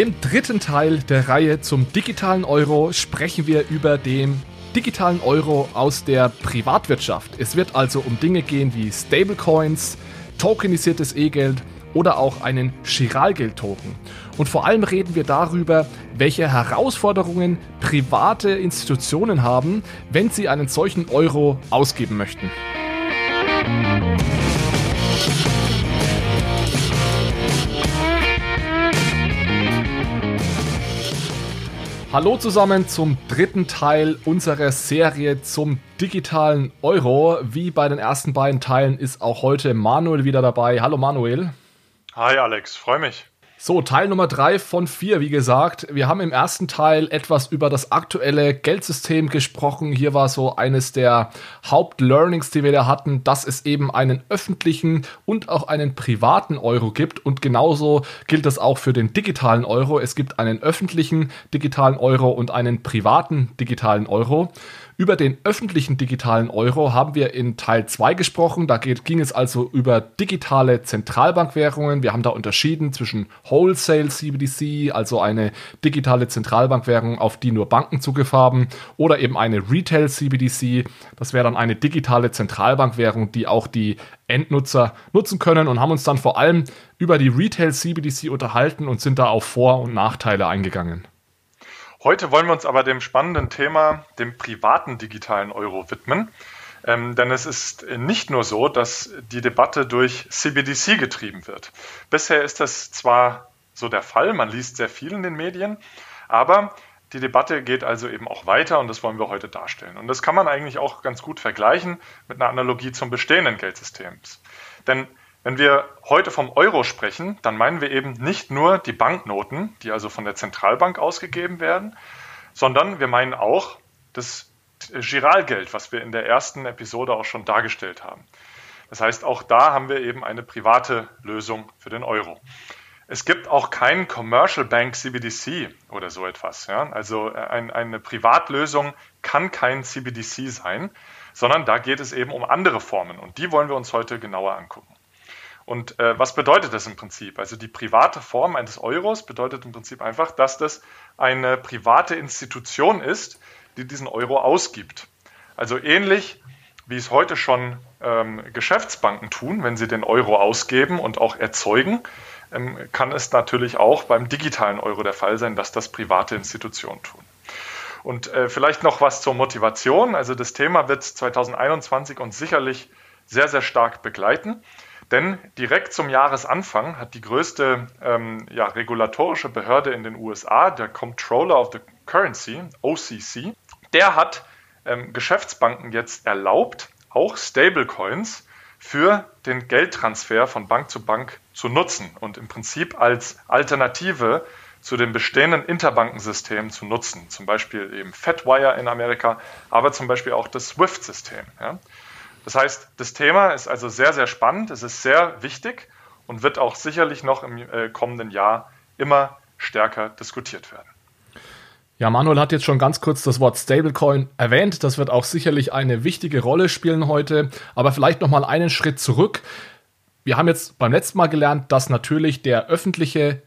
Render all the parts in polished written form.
Im dritten Teil der Reihe zum digitalen Euro sprechen wir über den digitalen Euro aus der Privatwirtschaft. Es wird also um Dinge gehen wie Stablecoins, tokenisiertes E-Geld oder auch einen Chiralgeld-Token. Und vor allem reden wir darüber, welche Herausforderungen private Institutionen haben, wenn sie einen solchen Euro ausgeben möchten. Hallo zusammen zum dritten Teil unserer Serie zum digitalen Euro. Wie bei den ersten beiden Teilen ist auch heute Manuel wieder dabei. Hallo Manuel. Hi Alex, freue mich. So, Teil Nummer 3 von 4, wie gesagt. Wir haben im ersten Teil etwas über das aktuelle Geldsystem gesprochen. Hier war so eines der Hauptlearnings, die wir da hatten, dass es eben einen öffentlichen und auch einen privaten Euro gibt. Und genauso gilt das auch für den digitalen Euro. Es gibt einen öffentlichen digitalen Euro und einen privaten digitalen Euro. Über den öffentlichen digitalen Euro haben wir in Teil 2 gesprochen. Da ging es also über digitale Zentralbankwährungen. Wir haben da unterschieden zwischen Wholesale CBDC, also eine digitale Zentralbankwährung, auf die nur Banken Zugriff haben, oder eben eine Retail CBDC. Das wäre dann eine digitale Zentralbankwährung, die auch die Endnutzer nutzen können, und haben uns dann vor allem über die Retail CBDC unterhalten und sind da auf Vor- und Nachteile eingegangen. Heute wollen wir uns aber dem spannenden Thema, dem privaten digitalen Euro, widmen. Denn es ist nicht nur so, dass die Debatte durch CBDC getrieben wird. Bisher ist das zwar so der Fall, man liest sehr viel in den Medien, aber die Debatte geht also eben auch weiter, und das wollen wir heute darstellen. Und das kann man eigentlich auch ganz gut vergleichen mit einer Analogie zum bestehenden Geldsystem. Denn wenn wir heute vom Euro sprechen, dann meinen wir eben nicht nur die Banknoten, die also von der Zentralbank ausgegeben werden, sondern wir meinen auch das Giralgeld, was wir in der ersten Episode auch schon dargestellt haben. Das heißt, auch da haben wir eben eine private Lösung für den Euro. Es gibt auch kein Commercial Bank CBDC oder so etwas. Ja? Also eine Privatlösung kann kein CBDC sein, sondern da geht es eben um andere Formen, und die wollen wir uns heute genauer angucken. Und was bedeutet das im Prinzip? Also die private Form eines Euros bedeutet im Prinzip einfach, dass das eine private Institution ist, die diesen Euro ausgibt. Also ähnlich wie es heute schon Geschäftsbanken tun, wenn sie den Euro ausgeben und auch erzeugen, kann es natürlich auch beim digitalen Euro der Fall sein, dass das private Institutionen tun. Und vielleicht noch was zur Motivation. Also das Thema wird 2021 uns sicherlich sehr, sehr stark begleiten. Denn direkt zum Jahresanfang hat die größte regulatorische Behörde in den USA, der Comptroller of the Currency, OCC, der hat Geschäftsbanken jetzt erlaubt, auch Stablecoins für den Geldtransfer von Bank zu Bank zu nutzen und im Prinzip als Alternative zu den bestehenden Interbankensystemen zu nutzen. Zum Beispiel eben Fedwire in Amerika, aber zum Beispiel auch das Swift-System, ja. Das heißt, das Thema ist also sehr, sehr spannend, es ist sehr wichtig und wird auch sicherlich noch im kommenden Jahr immer stärker diskutiert werden. Ja, Manuel hat jetzt schon ganz kurz das Wort Stablecoin erwähnt. Das wird auch sicherlich eine wichtige Rolle spielen heute. Aber vielleicht nochmal einen Schritt zurück. Wir haben jetzt beim letzten Mal gelernt, dass natürlich der öffentliche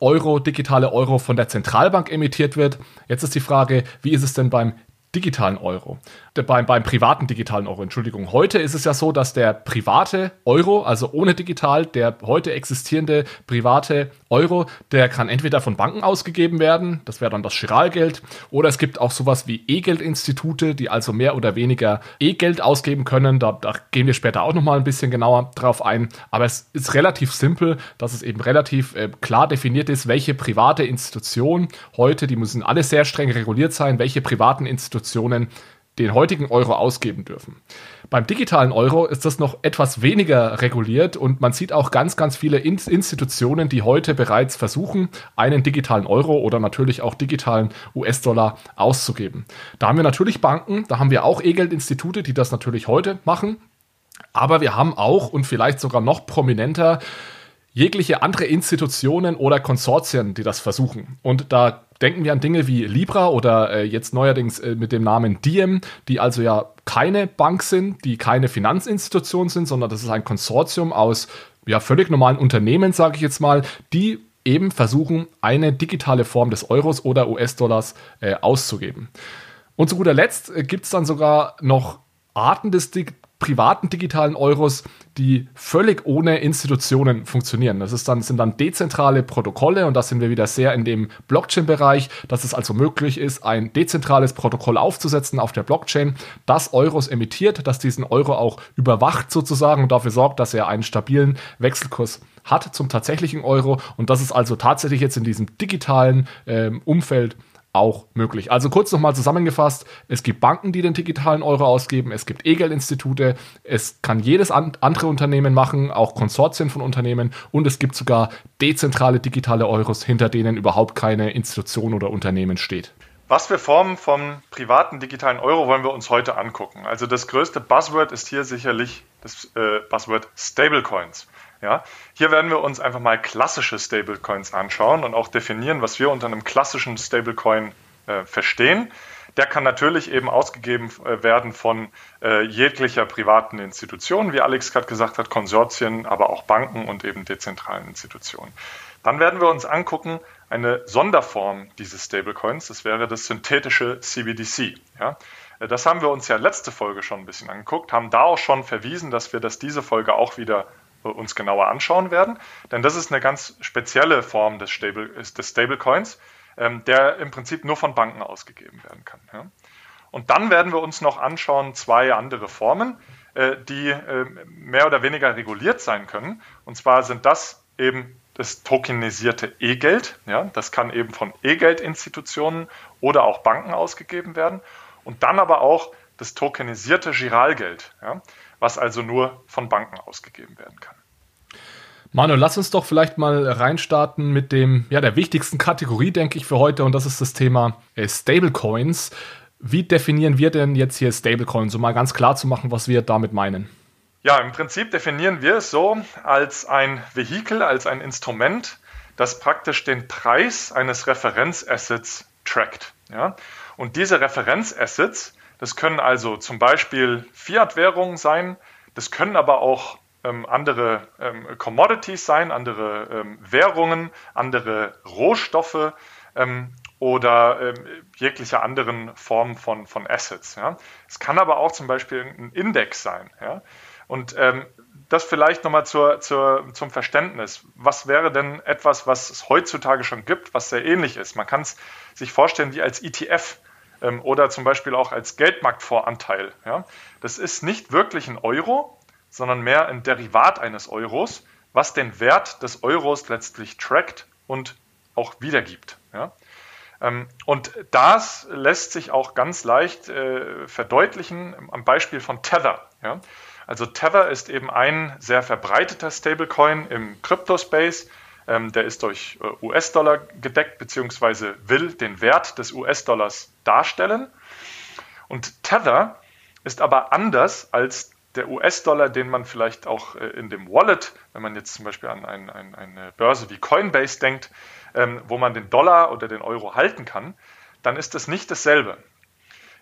Euro, digitale Euro, von der Zentralbank emittiert wird. Jetzt ist die Frage, wie ist es denn beim digitalen Euro, beim privaten digitalen Euro, Entschuldigung. Heute ist es ja so, dass der private Euro, also ohne digital, der heute existierende private Euro, der kann entweder von Banken ausgegeben werden, das wäre dann das Giralgeld, oder es gibt auch sowas wie E-Geld-Institute, die also mehr oder weniger E-Geld ausgeben können. Da gehen wir später auch nochmal ein bisschen genauer drauf ein. Aber es ist relativ simpel, dass es eben relativ klar definiert ist, welche private Institution heute, die müssen alle sehr streng reguliert sein, welche privaten Institutionen den heutigen Euro ausgeben dürfen. Beim digitalen Euro ist das noch etwas weniger reguliert, und man sieht auch ganz, ganz viele Institutionen, die heute bereits versuchen, einen digitalen Euro oder natürlich auch digitalen US-Dollar auszugeben. Da haben wir natürlich Banken, da haben wir auch E-Geld-Institute, die das natürlich heute machen, aber wir haben auch und vielleicht sogar noch prominenter jegliche andere Institutionen oder Konsortien, die das versuchen. Und da denken wir an Dinge wie Libra oder jetzt neuerdings mit dem Namen Diem, die also ja keine Bank sind, die keine Finanzinstitution sind, sondern das ist ein Konsortium aus ja völlig normalen Unternehmen, sage ich jetzt mal, die eben versuchen, eine digitale Form des Euros oder US-Dollars auszugeben. Und zu guter Letzt gibt es dann sogar noch Arten des privaten digitalen Euros, die völlig ohne Institutionen funktionieren. Das ist dann, sind dann dezentrale Protokolle und da sind wir wieder sehr in dem Blockchain-Bereich, dass es also möglich ist, ein dezentrales Protokoll aufzusetzen auf der Blockchain, das Euros emittiert, das diesen Euro auch überwacht sozusagen und dafür sorgt, dass er einen stabilen Wechselkurs hat zum tatsächlichen Euro und das ist also tatsächlich jetzt in diesem digitalen Umfeld auch möglich. Also kurz nochmal zusammengefasst, es gibt Banken, die den digitalen Euro ausgeben, es gibt E-Geld-Institute, es kann jedes andere Unternehmen machen, auch Konsortien von Unternehmen und es gibt sogar dezentrale digitale Euros, hinter denen überhaupt keine Institution oder Unternehmen steht. Was für Formen vom privaten digitalen Euro wollen wir uns heute angucken? Also das größte Buzzword ist hier sicherlich das Buzzword Stablecoins. Ja, hier werden wir uns einfach mal klassische Stablecoins anschauen und auch definieren, was wir unter einem klassischen Stablecoin verstehen. Der kann natürlich eben ausgegeben werden von jeglicher privaten Institution, wie Alex gerade gesagt hat, Konsortien, aber auch Banken und eben dezentralen Institutionen. Dann werden wir uns angucken, eine Sonderform dieses Stablecoins, das wäre das synthetische CBDC. Ja. Das haben wir uns ja letzte Folge schon ein bisschen angeguckt, haben da auch schon verwiesen, dass wir das diese Folge auch wieder uns genauer anschauen werden, denn das ist eine ganz spezielle Form des Stablecoins, der im Prinzip nur von Banken ausgegeben werden kann. Ja. Und dann werden wir uns noch anschauen, zwei andere Formen, die mehr oder weniger reguliert sein können. Und zwar sind das eben das tokenisierte E-Geld. Ja. Das kann eben von E-Geld-Institutionen oder auch Banken ausgegeben werden. Und dann aber auch das tokenisierte Giralgeld. Ja. Was also nur von Banken ausgegeben werden kann. Manuel, lass uns doch vielleicht mal reinstarten mit dem, ja, der wichtigsten Kategorie, denke ich, für heute. Und das ist das Thema Stablecoins. Wie definieren wir denn jetzt hier Stablecoins, um mal ganz klar zu machen, was wir damit meinen? Ja, im Prinzip definieren wir es so als ein Vehikel, als ein Instrument, das praktisch den Preis eines Referenzassets trackt. Ja? Und diese Referenzassets, das können also zum Beispiel Fiat-Währungen sein, das können aber auch andere Commodities sein, andere Währungen, andere Rohstoffe oder jegliche anderen Formen von Assets. Ja. Es kann aber auch zum Beispiel ein Index sein. Ja. Und das vielleicht nochmal zum Verständnis. Was wäre denn etwas, was es heutzutage schon gibt, was sehr ähnlich ist? Man kann es sich vorstellen wie als ETF. Oder zum Beispiel auch als Geldmarktvoranteil. Ja? Das ist nicht wirklich ein Euro, sondern mehr ein Derivat eines Euros, was den Wert des Euros letztlich trackt und auch wiedergibt. Ja? Und das lässt sich auch ganz leicht verdeutlichen am Beispiel von Tether. Ja? Also Tether ist eben ein sehr verbreiteter Stablecoin im Crypto-Space. Der ist durch US-Dollar gedeckt, bzw. will den Wert des US-Dollars darstellen. Und Tether ist aber anders als der US-Dollar, den man vielleicht auch in dem Wallet, wenn man jetzt zum Beispiel an eine Börse wie Coinbase denkt, wo man den Dollar oder den Euro halten kann, dann ist das nicht dasselbe.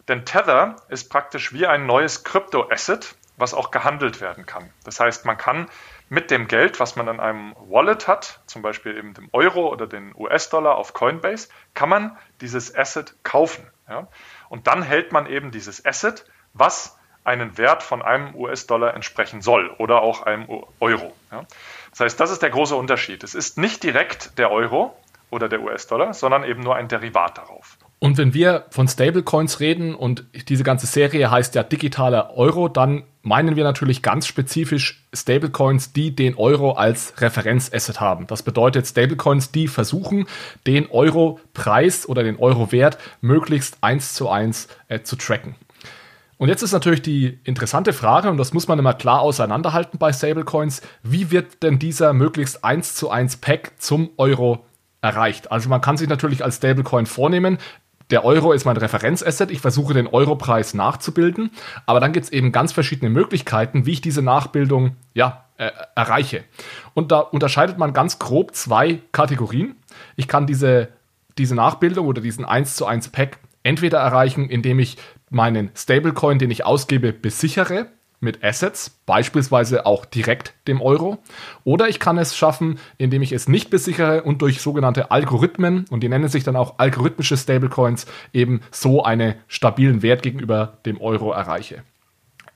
Denn Tether ist praktisch wie ein neues Crypto-Asset, was auch gehandelt werden kann. Das heißt, man kann mit dem Geld, was man an einem Wallet hat, zum Beispiel eben dem Euro oder den US-Dollar auf Coinbase, kann man dieses Asset kaufen. Ja? Und dann hält man eben dieses Asset, was einen Wert von einem US-Dollar entsprechen soll oder auch einem Euro. Ja? Das heißt, das ist der große Unterschied. Es ist nicht direkt der Euro oder der US-Dollar, sondern eben nur ein Derivat darauf. Und wenn wir von Stablecoins reden und diese ganze Serie heißt ja digitaler Euro, dann meinen wir natürlich ganz spezifisch Stablecoins, die den Euro als Referenzasset haben. Das bedeutet Stablecoins, die versuchen, den Euro-Preis oder den Euro-Wert möglichst 1:1 zu tracken. Und jetzt ist natürlich die interessante Frage, und das muss man immer klar auseinanderhalten bei Stablecoins, wie wird denn dieser möglichst 1:1 Peg zum Euro erreicht? Also man kann sich natürlich als Stablecoin vornehmen, der Euro ist mein Referenzasset, ich versuche den Europreis nachzubilden, aber dann gibt es eben ganz verschiedene Möglichkeiten, wie ich diese Nachbildung erreiche. Und da unterscheidet man ganz grob zwei Kategorien. Ich kann diese Nachbildung oder diesen 1:1 Peg entweder erreichen, indem ich meinen Stablecoin, den ich ausgebe, besichere mit Assets, beispielsweise auch direkt dem Euro. Oder ich kann es schaffen, indem ich es nicht besichere und durch sogenannte Algorithmen, und die nennen sich dann auch algorithmische Stablecoins, eben so einen stabilen Wert gegenüber dem Euro erreiche.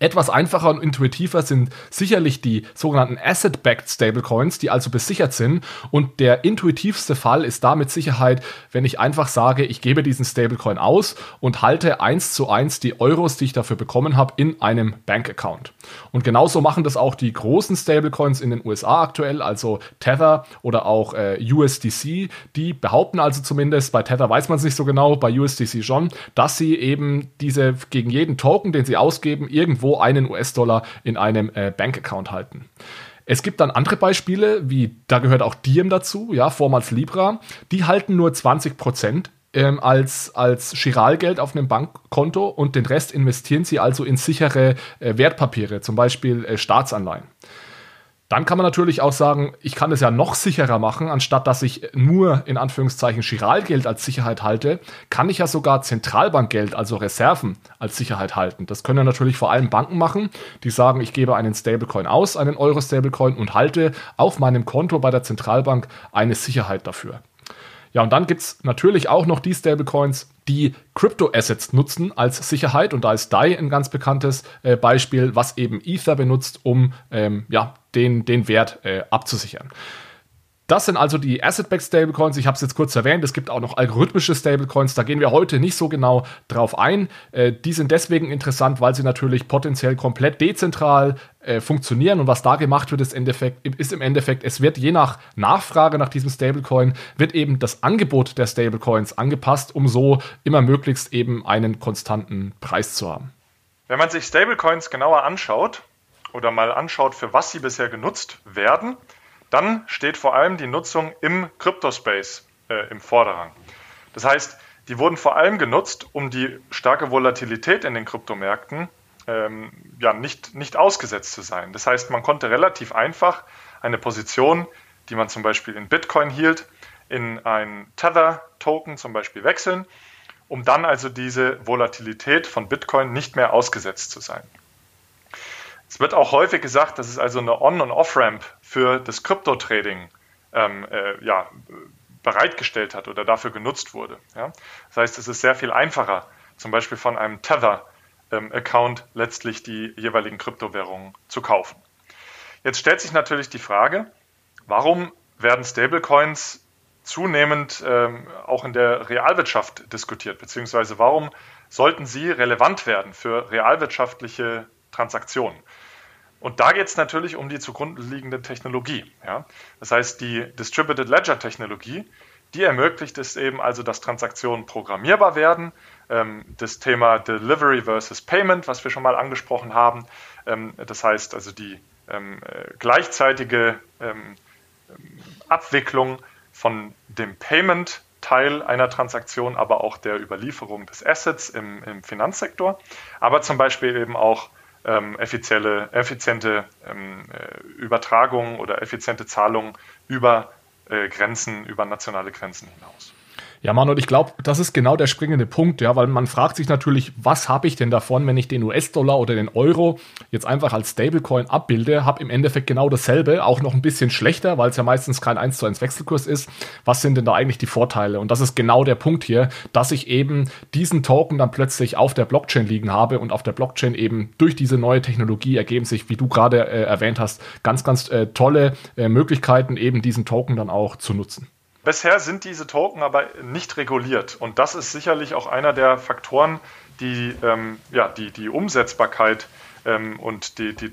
Etwas einfacher und intuitiver sind sicherlich die sogenannten Asset-Backed Stablecoins, die also besichert sind. Und der intuitivste Fall ist da mit Sicherheit, wenn ich einfach sage, ich gebe diesen Stablecoin aus und halte 1:1 die Euros, die ich dafür bekommen habe, in einem Bank-Account. Und genauso machen das auch die großen Stablecoins in den USA aktuell, also Tether oder auch USDC. Die behaupten also zumindest, bei Tether weiß man es nicht so genau, bei USDC schon, dass sie eben diese gegen jeden Token, den sie ausgeben, irgendwo einen US-Dollar in einem Bank-Account halten. Es gibt dann andere Beispiele, wie da gehört auch Diem dazu, ja, vormals Libra, die halten nur 20% als Giralgeld auf einem Bankkonto und den Rest investieren sie also in sichere Wertpapiere, zum Beispiel Staatsanleihen. Dann kann man natürlich auch sagen, ich kann es ja noch sicherer machen, anstatt dass ich nur in Anführungszeichen Giralgeld als Sicherheit halte, kann ich ja sogar Zentralbankgeld, also Reserven, als Sicherheit halten. Das können ja natürlich vor allem Banken machen, die sagen, ich gebe einen Stablecoin aus, einen Euro-Stablecoin und halte auf meinem Konto bei der Zentralbank eine Sicherheit dafür. Ja, und dann gibt es natürlich auch noch die Stablecoins, die Crypto-Assets nutzen als Sicherheit. Und da ist DAI ein ganz bekanntes Beispiel, was eben Ether benutzt, um den Wert abzusichern. Das sind also die Asset-Backed Stablecoins. Ich habe es jetzt kurz erwähnt. Es gibt auch noch algorithmische Stablecoins. Da gehen wir heute nicht so genau drauf ein. Die sind deswegen interessant, weil sie natürlich potenziell komplett dezentral funktionieren. Und was da gemacht wird, ist im Endeffekt, es wird je nach Nachfrage nach diesem Stablecoin, wird eben das Angebot der Stablecoins angepasst, um so immer möglichst eben einen konstanten Preis zu haben. Wenn man sich Stablecoins genauer anschaut oder mal anschaut, für was sie bisher genutzt werden, dann steht vor allem die Nutzung im Cryptospace im Vorderrang. Das heißt, die wurden vor allem genutzt, um die starke Volatilität in den Kryptomärkten nicht ausgesetzt zu sein. Das heißt, man konnte relativ einfach eine Position, die man zum Beispiel in Bitcoin hielt, in einen Tether-Token zum Beispiel wechseln, um dann also diese Volatilität von Bitcoin nicht mehr ausgesetzt zu sein. Es wird auch häufig gesagt, dass es also eine On- und Off-Ramp für das Krypto-Trading bereitgestellt hat oder dafür genutzt wurde. Ja? Das heißt, es ist sehr viel einfacher, zum Beispiel von einem Tether-Account letztlich die jeweiligen Kryptowährungen zu kaufen. Jetzt stellt sich natürlich die Frage, warum werden Stablecoins zunehmend auch in der Realwirtschaft diskutiert, beziehungsweise warum sollten sie relevant werden für realwirtschaftliche Transaktionen. Und da geht es natürlich um die zugrunde liegende Technologie. Ja? Das heißt, die Distributed Ledger Technologie, die ermöglicht es eben also, dass Transaktionen programmierbar werden. Das Thema Delivery versus Payment, was wir schon mal angesprochen haben. Das heißt also die gleichzeitige Abwicklung von dem Payment-Teil einer Transaktion, aber auch der Überlieferung des Assets im Finanzsektor. Aber zum Beispiel eben auch effiziente Übertragung oder effiziente Zahlung über Grenzen, über nationale Grenzen hinaus. Ja, Manuel, ich glaube, das ist genau der springende Punkt, ja, weil man fragt sich natürlich, was habe ich denn davon, wenn ich den US-Dollar oder den Euro jetzt einfach als Stablecoin abbilde, habe im Endeffekt genau dasselbe, auch noch ein bisschen schlechter, weil es ja meistens kein 1:1 Wechselkurs ist. Was sind denn da eigentlich die Vorteile? Und das ist genau der Punkt hier, dass ich eben diesen Token dann plötzlich auf der Blockchain liegen habe und auf der Blockchain eben durch diese neue Technologie ergeben sich, wie du gerade erwähnt hast, ganz, ganz tolle Möglichkeiten, eben diesen Token dann auch zu nutzen. Bisher sind diese Token aber nicht reguliert und das ist sicherlich auch einer der Faktoren, die Umsetzbarkeit und den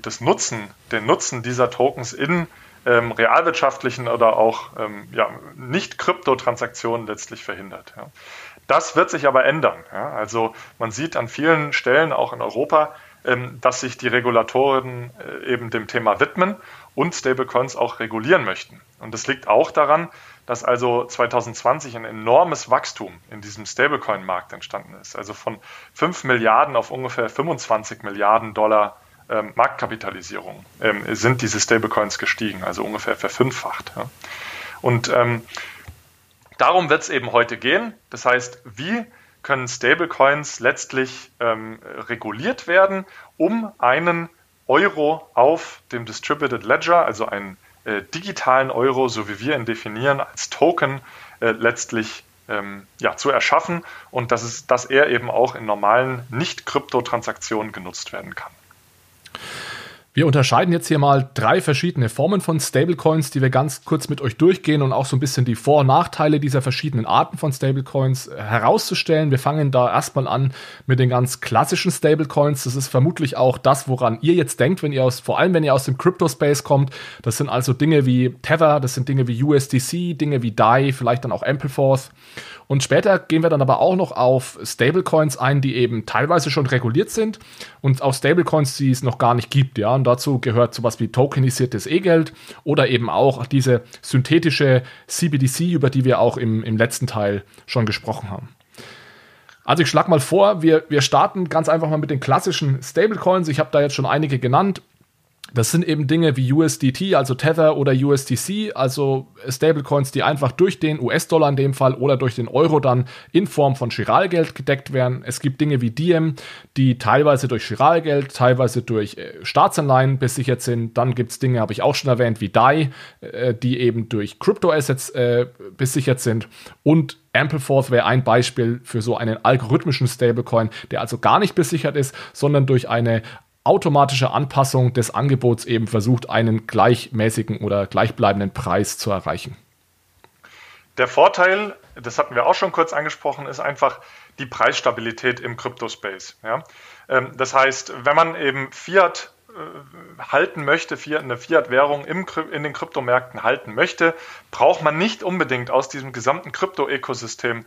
Nutzen dieser Tokens in realwirtschaftlichen oder auch Nicht-Krypto-Transaktionen letztlich verhindert. Ja. Das wird sich aber ändern. Ja. Also man sieht an vielen Stellen, auch in Europa, dass sich die Regulatoren eben dem Thema widmen und Stablecoins auch regulieren möchten. Und das liegt auch daran, dass also 2020 ein enormes Wachstum in diesem Stablecoin-Markt entstanden ist. Also von 5 Milliarden auf ungefähr 25 Milliarden Dollar Marktkapitalisierung sind diese Stablecoins gestiegen, also ungefähr verfünffacht. Ja. Und darum wird es eben heute gehen. Das heißt, wie können Stablecoins letztlich reguliert werden, um einen Euro auf dem Distributed Ledger, also einen digitalen Euro, so wie wir ihn definieren, als Token letztlich zu erschaffen und dass er eben auch in normalen Nicht-Krypto-Transaktionen genutzt werden kann. Wir unterscheiden jetzt hier mal drei verschiedene Formen von Stablecoins, die wir ganz kurz mit euch durchgehen und auch so ein bisschen die Vor- und Nachteile dieser verschiedenen Arten von Stablecoins herauszustellen. Wir fangen da erstmal an mit den ganz klassischen Stablecoins. Das ist vermutlich auch das, woran ihr jetzt denkt, vor allem wenn ihr aus dem Crypto-Space kommt. Das sind also Dinge wie Tether, das sind Dinge wie USDC, Dinge wie DAI, vielleicht dann auch Ampleforth. Und später gehen wir dann aber auch noch auf Stablecoins ein, die eben teilweise schon reguliert sind und auf Stablecoins, die es noch gar nicht gibt. Ja? Und dazu gehört sowas wie tokenisiertes E-Geld oder eben auch diese synthetische CBDC, über die wir auch im letzten Teil schon gesprochen haben. Also ich schlage mal vor, wir starten ganz einfach mal mit den klassischen Stablecoins. Ich habe da jetzt schon einige genannt. Das sind eben Dinge wie USDT, also Tether oder USDC, also Stablecoins, die einfach durch den US-Dollar in dem Fall oder durch den Euro dann in Form von Giralgeld gedeckt werden. Es gibt Dinge wie Diem, die teilweise durch Giralgeld, teilweise durch Staatsanleihen besichert sind. Dann gibt es Dinge, habe ich auch schon erwähnt, wie DAI, die eben durch Crypto-Assets besichert sind. Und Ampleforth wäre ein Beispiel für so einen algorithmischen Stablecoin, der also gar nicht besichert ist, sondern durch eine automatische Anpassung des Angebots eben versucht, einen gleichmäßigen oder gleichbleibenden Preis zu erreichen. Der Vorteil, das hatten wir auch schon kurz angesprochen, ist einfach die Preisstabilität im Crypto-Space. Ja? Das heißt, wenn man eben Fiat halten möchte, eine Fiat-Währung in den Kryptomärkten halten möchte, braucht man nicht unbedingt aus diesem gesamten Krypto-Ökosystem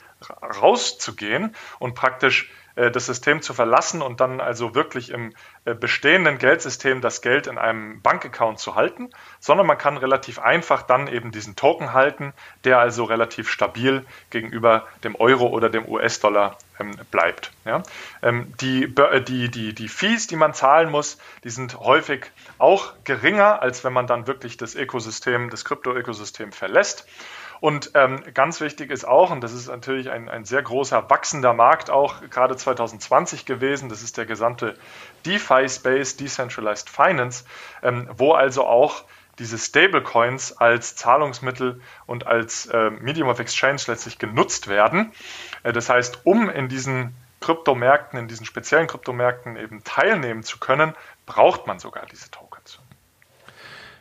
rauszugehen und praktisch das System zu verlassen und dann also wirklich im bestehenden Geldsystem das Geld in einem Bankaccount zu halten, sondern man kann relativ einfach dann eben diesen Token halten, der also relativ stabil gegenüber dem Euro oder dem US-Dollar bleibt. Ja? Die Fees, die man zahlen muss, die sind häufig auch geringer, als wenn man dann wirklich das Ökosystem, das Krypto-Ökosystem verlässt. Und ganz wichtig ist auch, und das ist natürlich ein sehr großer wachsender Markt auch gerade 2020 gewesen, das ist der gesamte DeFi-Space, Decentralized Finance, wo also auch diese Stablecoins als Zahlungsmittel und als Medium of Exchange letztlich genutzt werden. Das heißt, um in diesen Kryptomärkten, in diesen speziellen Kryptomärkten eben teilnehmen zu können, braucht man sogar diese Tokens.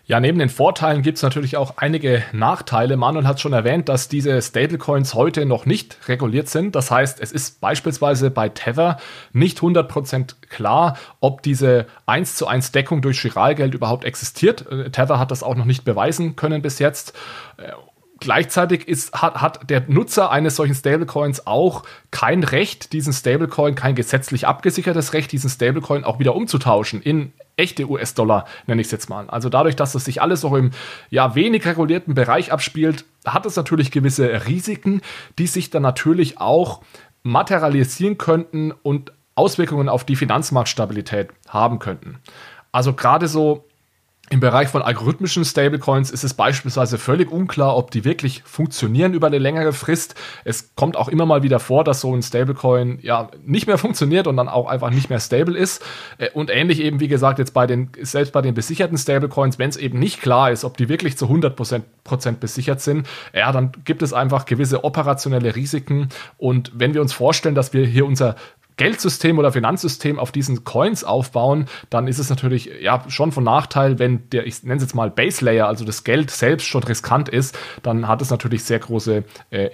Ja, neben den Vorteilen gibt es natürlich auch einige Nachteile. Manuel hat schon erwähnt, dass diese Stablecoins heute noch nicht reguliert sind. Das heißt, es ist beispielsweise bei Tether nicht 100% klar, ob diese 1:1 Deckung durch Giralgeld überhaupt existiert. Tether hat das auch noch nicht beweisen können bis jetzt. Gleichzeitig hat der Nutzer eines solchen Stablecoins auch kein Recht, diesen Stablecoin, kein gesetzlich abgesichertes Recht, diesen Stablecoin auch wieder umzutauschen in echte US-Dollar, nenne ich es jetzt mal. Also dadurch, dass das sich alles noch im wenig regulierten Bereich abspielt, hat es natürlich gewisse Risiken, die sich dann natürlich auch materialisieren könnten und Auswirkungen auf die Finanzmarktstabilität haben könnten. Also gerade so im Bereich von algorithmischen Stablecoins ist es beispielsweise völlig unklar, ob die wirklich funktionieren über eine längere Frist. Es kommt auch immer mal wieder vor, dass so ein Stablecoin nicht mehr funktioniert und dann auch einfach nicht mehr stable ist. Und ähnlich eben, wie gesagt, jetzt selbst bei den besicherten Stablecoins, wenn es eben nicht klar ist, ob die wirklich zu 100% besichert sind, dann gibt es einfach gewisse operationelle Risiken. Und wenn wir uns vorstellen, dass wir hier unser Geldsystem oder Finanzsystem auf diesen Coins aufbauen, dann ist es natürlich schon von Nachteil, wenn der, ich nenne es jetzt mal Base Layer, also das Geld selbst schon riskant ist, dann hat es natürlich sehr große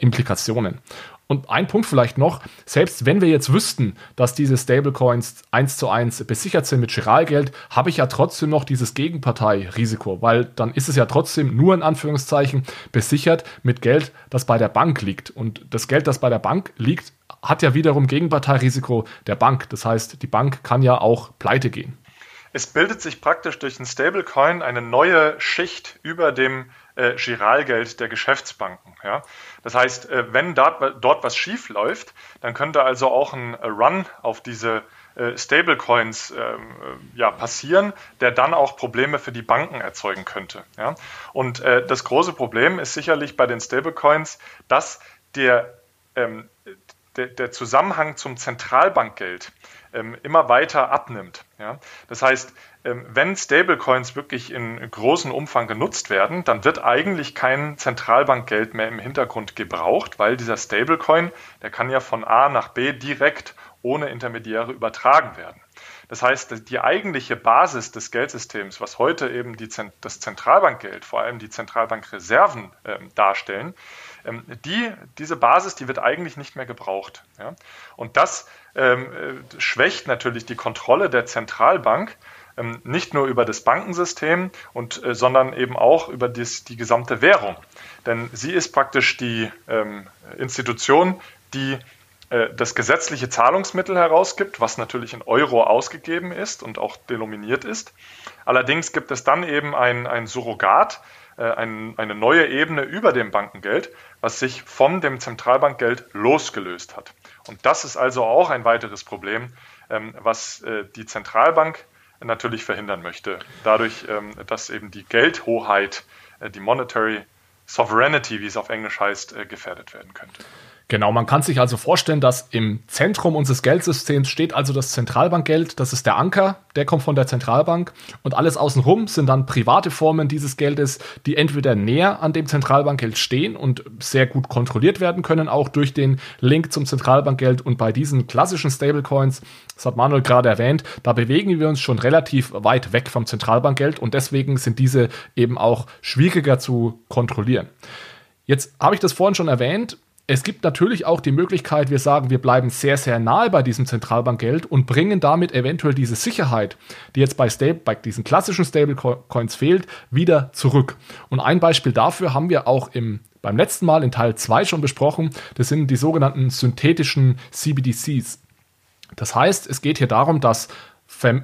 Implikationen. Und ein Punkt vielleicht noch, selbst wenn wir jetzt wüssten, dass diese Stablecoins 1:1 besichert sind mit Giralgeld, habe ich ja trotzdem noch dieses Gegenparteirisiko, weil dann ist es ja trotzdem nur in Anführungszeichen besichert mit Geld, das bei der Bank liegt. Und das Geld, das bei der Bank liegt, hat ja wiederum Gegenparteirisiko der Bank. Das heißt, die Bank kann ja auch pleite gehen. Es bildet sich praktisch durch den Stablecoin eine neue Schicht über dem Giralgeld der Geschäftsbanken. Ja? Das heißt, wenn dort was schief läuft, dann könnte also auch ein Run auf diese Stablecoins passieren, der dann auch Probleme für die Banken erzeugen könnte. Ja? Und das große Problem ist sicherlich bei den Stablecoins, dass der der Zusammenhang zum Zentralbankgeld immer weiter abnimmt. Ja? Das heißt, wenn Stablecoins wirklich in großem Umfang genutzt werden, dann wird eigentlich kein Zentralbankgeld mehr im Hintergrund gebraucht, weil dieser Stablecoin, der kann ja von A nach B direkt ohne Intermediäre übertragen werden. Das heißt, die eigentliche Basis des Geldsystems, was heute eben das Zentralbankgeld, vor allem die Zentralbankreserven darstellen, diese Basis, die wird eigentlich nicht mehr gebraucht. Ja? Und das schwächt natürlich die Kontrolle der Zentralbank, nicht nur über das Bankensystem, sondern eben auch über die gesamte Währung. Denn sie ist praktisch die Institution, die das gesetzliche Zahlungsmittel herausgibt, was natürlich in Euro ausgegeben ist und auch denominiert ist. Allerdings gibt es dann eben ein Surrogat, eine neue Ebene über dem Bankengeld, was sich von dem Zentralbankgeld losgelöst hat. Und das ist also auch ein weiteres Problem, was die Zentralbank natürlich verhindern möchte, dadurch, dass eben die Geldhoheit, die Monetary Sovereignty, wie es auf Englisch heißt, gefährdet werden könnte. Genau, man kann sich also vorstellen, dass im Zentrum unseres Geldsystems steht also das Zentralbankgeld, das ist der Anker, der kommt von der Zentralbank und alles außenrum sind dann private Formen dieses Geldes, die entweder näher an dem Zentralbankgeld stehen und sehr gut kontrolliert werden können, auch durch den Link zum Zentralbankgeld und bei diesen klassischen Stablecoins, das hat Manuel gerade erwähnt, da bewegen wir uns schon relativ weit weg vom Zentralbankgeld und deswegen sind diese eben auch schwieriger zu kontrollieren. Jetzt habe ich das vorhin schon erwähnt. Es gibt natürlich auch die Möglichkeit, wir sagen, wir bleiben sehr, sehr nahe bei diesem Zentralbankgeld und bringen damit eventuell diese Sicherheit, die jetzt bei diesen klassischen Stablecoins fehlt, wieder zurück. Und ein Beispiel dafür haben wir auch beim letzten Mal in Teil 2 schon besprochen. Das sind die sogenannten synthetischen CBDCs. Das heißt, es geht hier darum, dass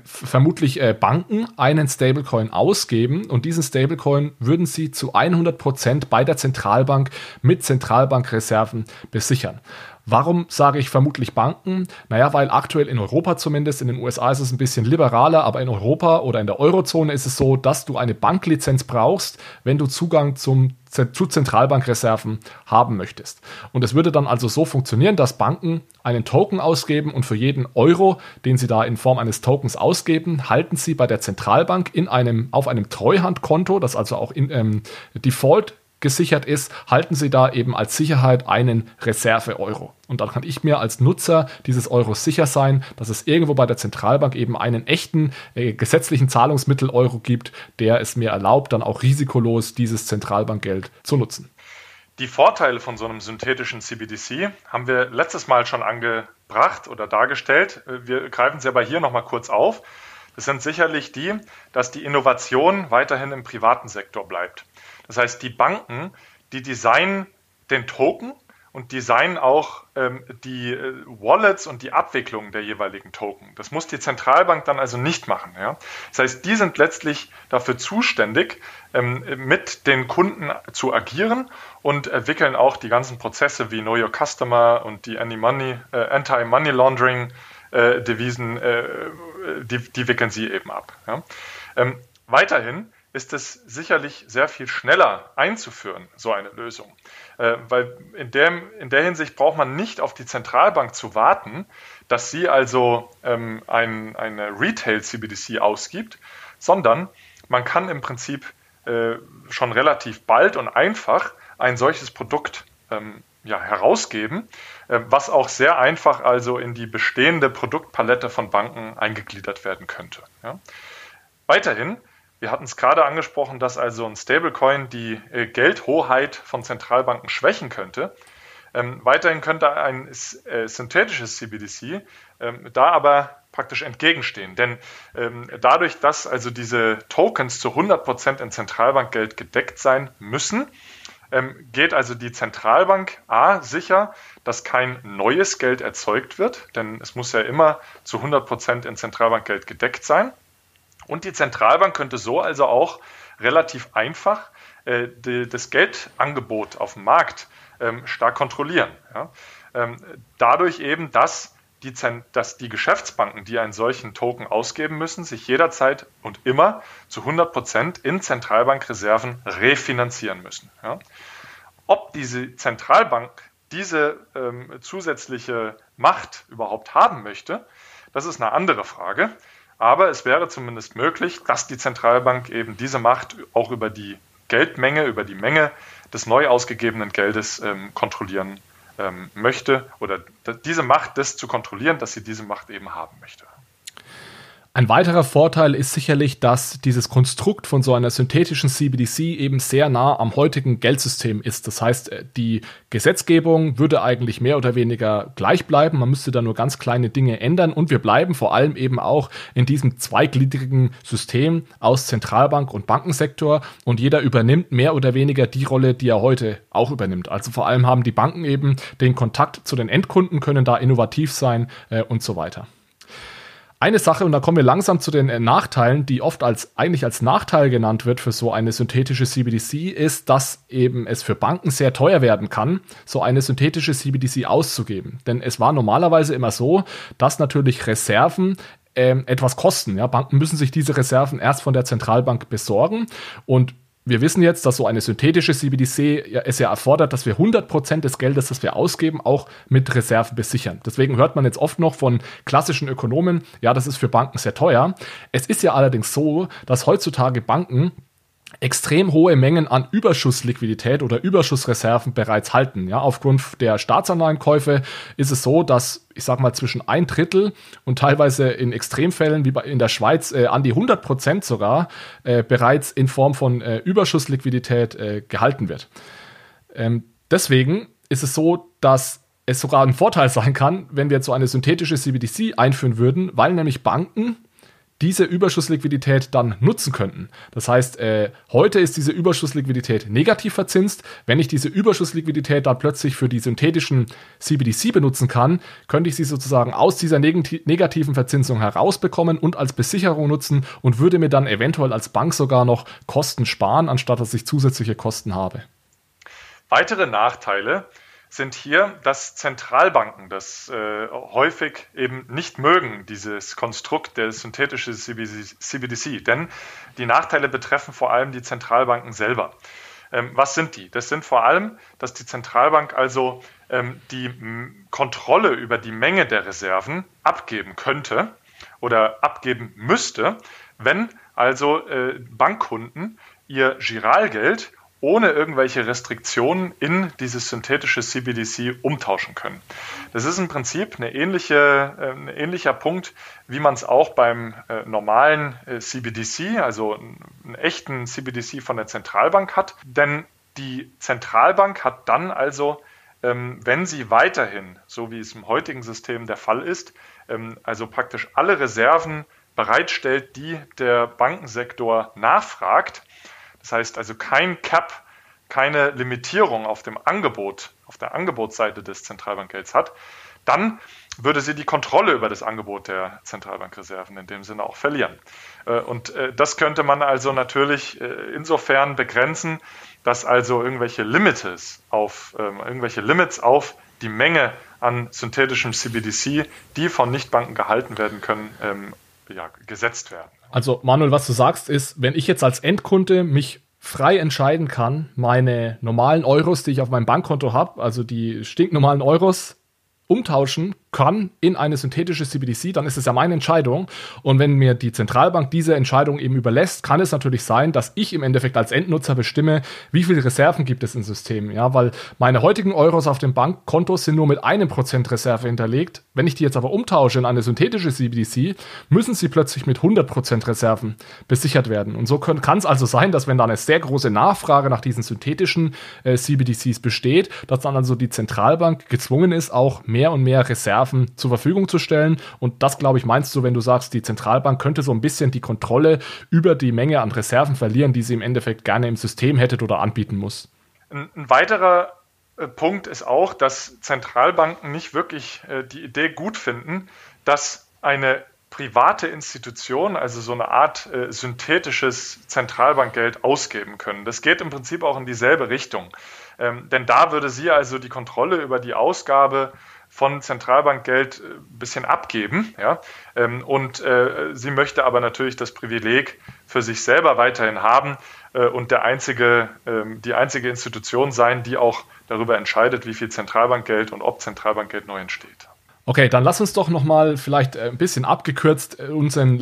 vermutlich Banken einen Stablecoin ausgeben und diesen Stablecoin würden sie zu 100% bei der Zentralbank mit Zentralbankreserven besichern. Warum sage ich vermutlich Banken? Naja, weil aktuell in Europa zumindest, in den USA ist es ein bisschen liberaler, aber in Europa oder in der Eurozone ist es so, dass du eine Banklizenz brauchst, wenn du Zugang zu Zentralbankreserven haben möchtest. Und es würde dann also so funktionieren, dass Banken einen Token ausgeben und für jeden Euro, den sie da in Form eines Tokens ausgeben, halten sie bei der Zentralbank auf einem Treuhandkonto, das also auch in Default gesichert ist, halten Sie da eben als Sicherheit einen Reserve-Euro. Und dann kann ich mir als Nutzer dieses Euros sicher sein, dass es irgendwo bei der Zentralbank eben einen echten gesetzlichen Zahlungsmittel-Euro gibt, der es mir erlaubt, dann auch risikolos dieses Zentralbankgeld zu nutzen. Die Vorteile von so einem synthetischen CBDC haben wir letztes Mal schon angebracht oder dargestellt. Wir greifen sie aber hier nochmal kurz auf. Das sind sicherlich die, dass die Innovation weiterhin im privaten Sektor bleibt. Das heißt, die Banken, die designen den Token und designen auch die Wallets und die Abwicklung der jeweiligen Token. Das muss die Zentralbank dann also nicht machen. Ja? Das heißt, die sind letztlich dafür zuständig, mit den Kunden zu agieren und entwickeln auch die ganzen Prozesse wie Know Your Customer und die Anti-Money-Laundering-Devisen, die wickeln sie eben ab. Ja? Weiterhin ist es sicherlich sehr viel schneller einzuführen, so eine Lösung. Weil in der Hinsicht braucht man nicht auf die Zentralbank zu warten, dass sie also eine Retail-CBDC ausgibt, sondern man kann im Prinzip schon relativ bald und einfach ein solches Produkt herausgeben, was auch sehr einfach also in die bestehende Produktpalette von Banken eingegliedert werden könnte. Ja. Weiterhin, wir hatten es gerade angesprochen, dass also ein Stablecoin die Geldhoheit von Zentralbanken schwächen könnte. Weiterhin könnte ein synthetisches CBDC da aber praktisch entgegenstehen. Denn dadurch, dass also diese Tokens zu 100% in Zentralbankgeld gedeckt sein müssen, geht also die Zentralbank A sicher, dass kein neues Geld erzeugt wird. Denn es muss ja immer zu 100% in Zentralbankgeld gedeckt sein. Und die Zentralbank könnte so also auch relativ einfach das Geldangebot auf dem Markt stark kontrollieren. Ja? Dadurch eben, dass die Geschäftsbanken, die einen solchen Token ausgeben müssen, sich jederzeit und immer zu 100% in Zentralbankreserven refinanzieren müssen. Ja? Ob diese Zentralbank diese zusätzliche Macht überhaupt haben möchte, das ist eine andere Frage. Aber es wäre zumindest möglich, dass die Zentralbank eben diese Macht auch über die Geldmenge, über die Menge des neu ausgegebenen Geldes kontrollieren möchte oder diese Macht, das zu kontrollieren, dass sie diese Macht eben haben möchte. Ein weiterer Vorteil ist sicherlich, dass dieses Konstrukt von so einer synthetischen CBDC eben sehr nah am heutigen Geldsystem ist. Das heißt, die Gesetzgebung würde eigentlich mehr oder weniger gleich bleiben. Man müsste da nur ganz kleine Dinge ändern und wir bleiben vor allem eben auch in diesem zweigliedrigen System aus Zentralbank und Bankensektor und jeder übernimmt mehr oder weniger die Rolle, die er heute auch übernimmt. Also vor allem haben die Banken eben den Kontakt zu den Endkunden, können da innovativ sein und so weiter. Eine Sache, und da kommen wir langsam zu den Nachteilen, die oft als Nachteil genannt wird für so eine synthetische CBDC, ist, dass eben es für Banken sehr teuer werden kann, so eine synthetische CBDC auszugeben. Denn es war normalerweise immer so, dass natürlich Reserven etwas kosten. Ja? Banken müssen sich diese Reserven erst von der Zentralbank besorgen und wir wissen jetzt, dass so eine synthetische CBDC es ja erfordert, dass wir 100% des Geldes, das wir ausgeben, auch mit Reserven besichern. Deswegen hört man jetzt oft noch von klassischen Ökonomen, ja, das ist für Banken sehr teuer. Es ist ja allerdings so, dass heutzutage Banken extrem hohe Mengen an Überschussliquidität oder Überschussreserven bereits halten. Ja, aufgrund der Staatsanleihenkäufe ist es so, dass, ich sag mal, zwischen 1/3 und teilweise in Extremfällen wie in der Schweiz an die 100% sogar bereits in Form von Überschussliquidität gehalten wird. Deswegen ist es so, dass es sogar ein Vorteil sein kann, wenn wir jetzt so eine synthetische CBDC einführen würden, weil nämlich Banken diese Überschussliquidität dann nutzen könnten. Das heißt, heute ist diese Überschussliquidität negativ verzinst. Wenn ich diese Überschussliquidität dann plötzlich für die synthetischen CBDC benutzen kann, könnte ich sie sozusagen aus dieser negativen Verzinsung herausbekommen und als Besicherung nutzen und würde mir dann eventuell als Bank sogar noch Kosten sparen, anstatt dass ich zusätzliche Kosten habe. Weitere Nachteile sind hier, dass Zentralbanken das häufig eben nicht mögen, dieses Konstrukt der synthetischen CBDC. Denn die Nachteile betreffen vor allem die Zentralbanken selber. Was sind die? Das sind vor allem, dass die Zentralbank also die Kontrolle über die Menge der Reserven abgeben könnte oder abgeben müsste, wenn also Bankkunden ihr Giralgeld ohne irgendwelche Restriktionen in dieses synthetische CBDC umtauschen können. Das ist im Prinzip ein ähnlicher Punkt, wie man es auch beim normalen CBDC, also einen echten CBDC von der Zentralbank hat. Denn die Zentralbank hat dann also, wenn sie weiterhin, so wie es im heutigen System der Fall ist, also praktisch alle Reserven bereitstellt, die der Bankensektor nachfragt, das heißt also kein Cap, keine Limitierung auf dem Angebot, auf der Angebotsseite des Zentralbankgelds hat, dann würde sie die Kontrolle über das Angebot der Zentralbankreserven in dem Sinne auch verlieren. Und das könnte man also natürlich insofern begrenzen, dass also irgendwelche Limits auf die Menge an synthetischem CBDC, die von Nichtbanken gehalten werden können, ja, gesetzt werden. Also Manuel, was du sagst ist, wenn ich jetzt als Endkunde mich frei entscheiden kann, meine normalen Euros, die ich auf meinem Bankkonto habe, also die stinknormalen Euros, umtauschen kann in eine synthetische CBDC, dann ist es ja meine Entscheidung. Und wenn mir die Zentralbank diese Entscheidung eben überlässt, kann es natürlich sein, dass ich im Endeffekt als Endnutzer bestimme, wie viele Reserven gibt es im System. Ja, weil meine heutigen Euros auf dem Bankkonto sind nur mit 1% Reserve hinterlegt. Wenn ich die jetzt aber umtausche in eine synthetische CBDC, müssen sie plötzlich mit 100% Reserven besichert werden. Und so kann es also sein, dass wenn da eine sehr große Nachfrage nach diesen synthetischen CBDCs besteht, dass dann also die Zentralbank gezwungen ist, auch mehr und mehr Reserven zur Verfügung zu stellen. Und das, glaube ich, meinst du, wenn du sagst, die Zentralbank könnte so ein bisschen die Kontrolle über die Menge an Reserven verlieren, die sie im Endeffekt gerne im System hätte oder anbieten muss. Ein weiterer Punkt ist auch, dass Zentralbanken nicht wirklich die Idee gut finden, dass eine private Institutionen, also so eine Art synthetisches Zentralbankgeld ausgeben können. Das geht im Prinzip auch in dieselbe Richtung. Denn da würde sie also die Kontrolle über die Ausgabe von Zentralbankgeld ein bisschen abgeben. Ja? Und sie möchte aber natürlich das Privileg für sich selber weiterhin haben und die einzige Institution sein, die auch darüber entscheidet, wie viel Zentralbankgeld und ob Zentralbankgeld neu entsteht. Okay, dann lass uns doch nochmal vielleicht ein bisschen abgekürzt die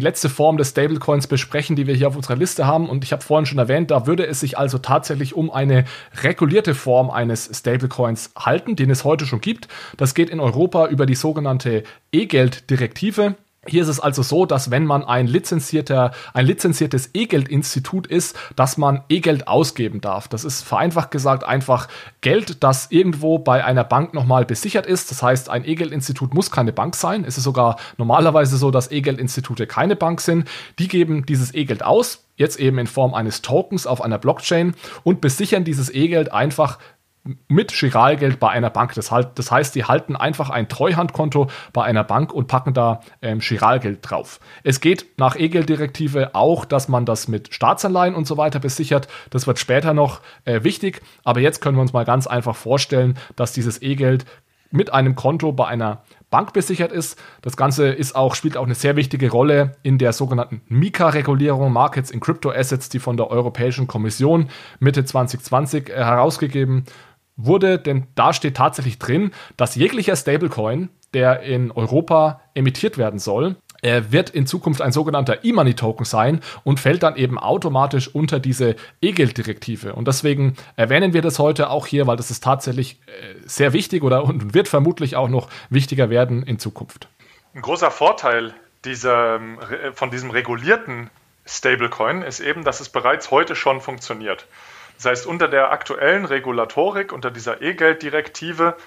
letzte Form des Stablecoins besprechen, die wir hier auf unserer Liste haben. Und ich habe vorhin schon erwähnt, da würde es sich also tatsächlich um eine regulierte Form eines Stablecoins halten, den es heute schon gibt. Das geht in Europa über die sogenannte E-Geld-Direktive. Hier ist es also so, dass wenn man ein lizenziertes E-Geld-Institut ist, dass man E-Geld ausgeben darf. Das ist vereinfacht gesagt einfach Geld, das irgendwo bei einer Bank nochmal besichert ist. Das heißt, ein E-Geld-Institut muss keine Bank sein. Es ist sogar normalerweise so, dass E-Geld-Institute keine Bank sind. Die geben dieses E-Geld aus, jetzt eben in Form eines Tokens auf einer Blockchain und besichern dieses E-Geld einfach mit Giralgeld bei einer Bank. Das heißt, die halten einfach ein Treuhandkonto bei einer Bank und packen da Giralgeld drauf. Es geht nach E-Geld-Direktive auch, dass man das mit Staatsanleihen und so weiter besichert. Das wird später noch wichtig. Aber jetzt können wir uns mal ganz einfach vorstellen, dass dieses E-Geld mit einem Konto bei einer Bank besichert ist. Das Ganze spielt auch eine sehr wichtige Rolle in der sogenannten MiCA-Regulierung, Markets in Crypto Assets, die von der Europäischen Kommission Mitte 2020 herausgegeben wurde, denn da steht tatsächlich drin, dass jeglicher Stablecoin, der in Europa emittiert werden soll, wird in Zukunft ein sogenannter E-Money-Token sein und fällt dann eben automatisch unter diese E-Geld-Direktive. Und deswegen erwähnen wir das heute auch hier, weil das ist tatsächlich sehr wichtig und wird vermutlich auch noch wichtiger werden in Zukunft. Ein großer Vorteil von diesem regulierten Stablecoin ist eben, dass es bereits heute schon funktioniert. Das heißt, unter der aktuellen Regulatorik, unter dieser E-Geld-Direktive,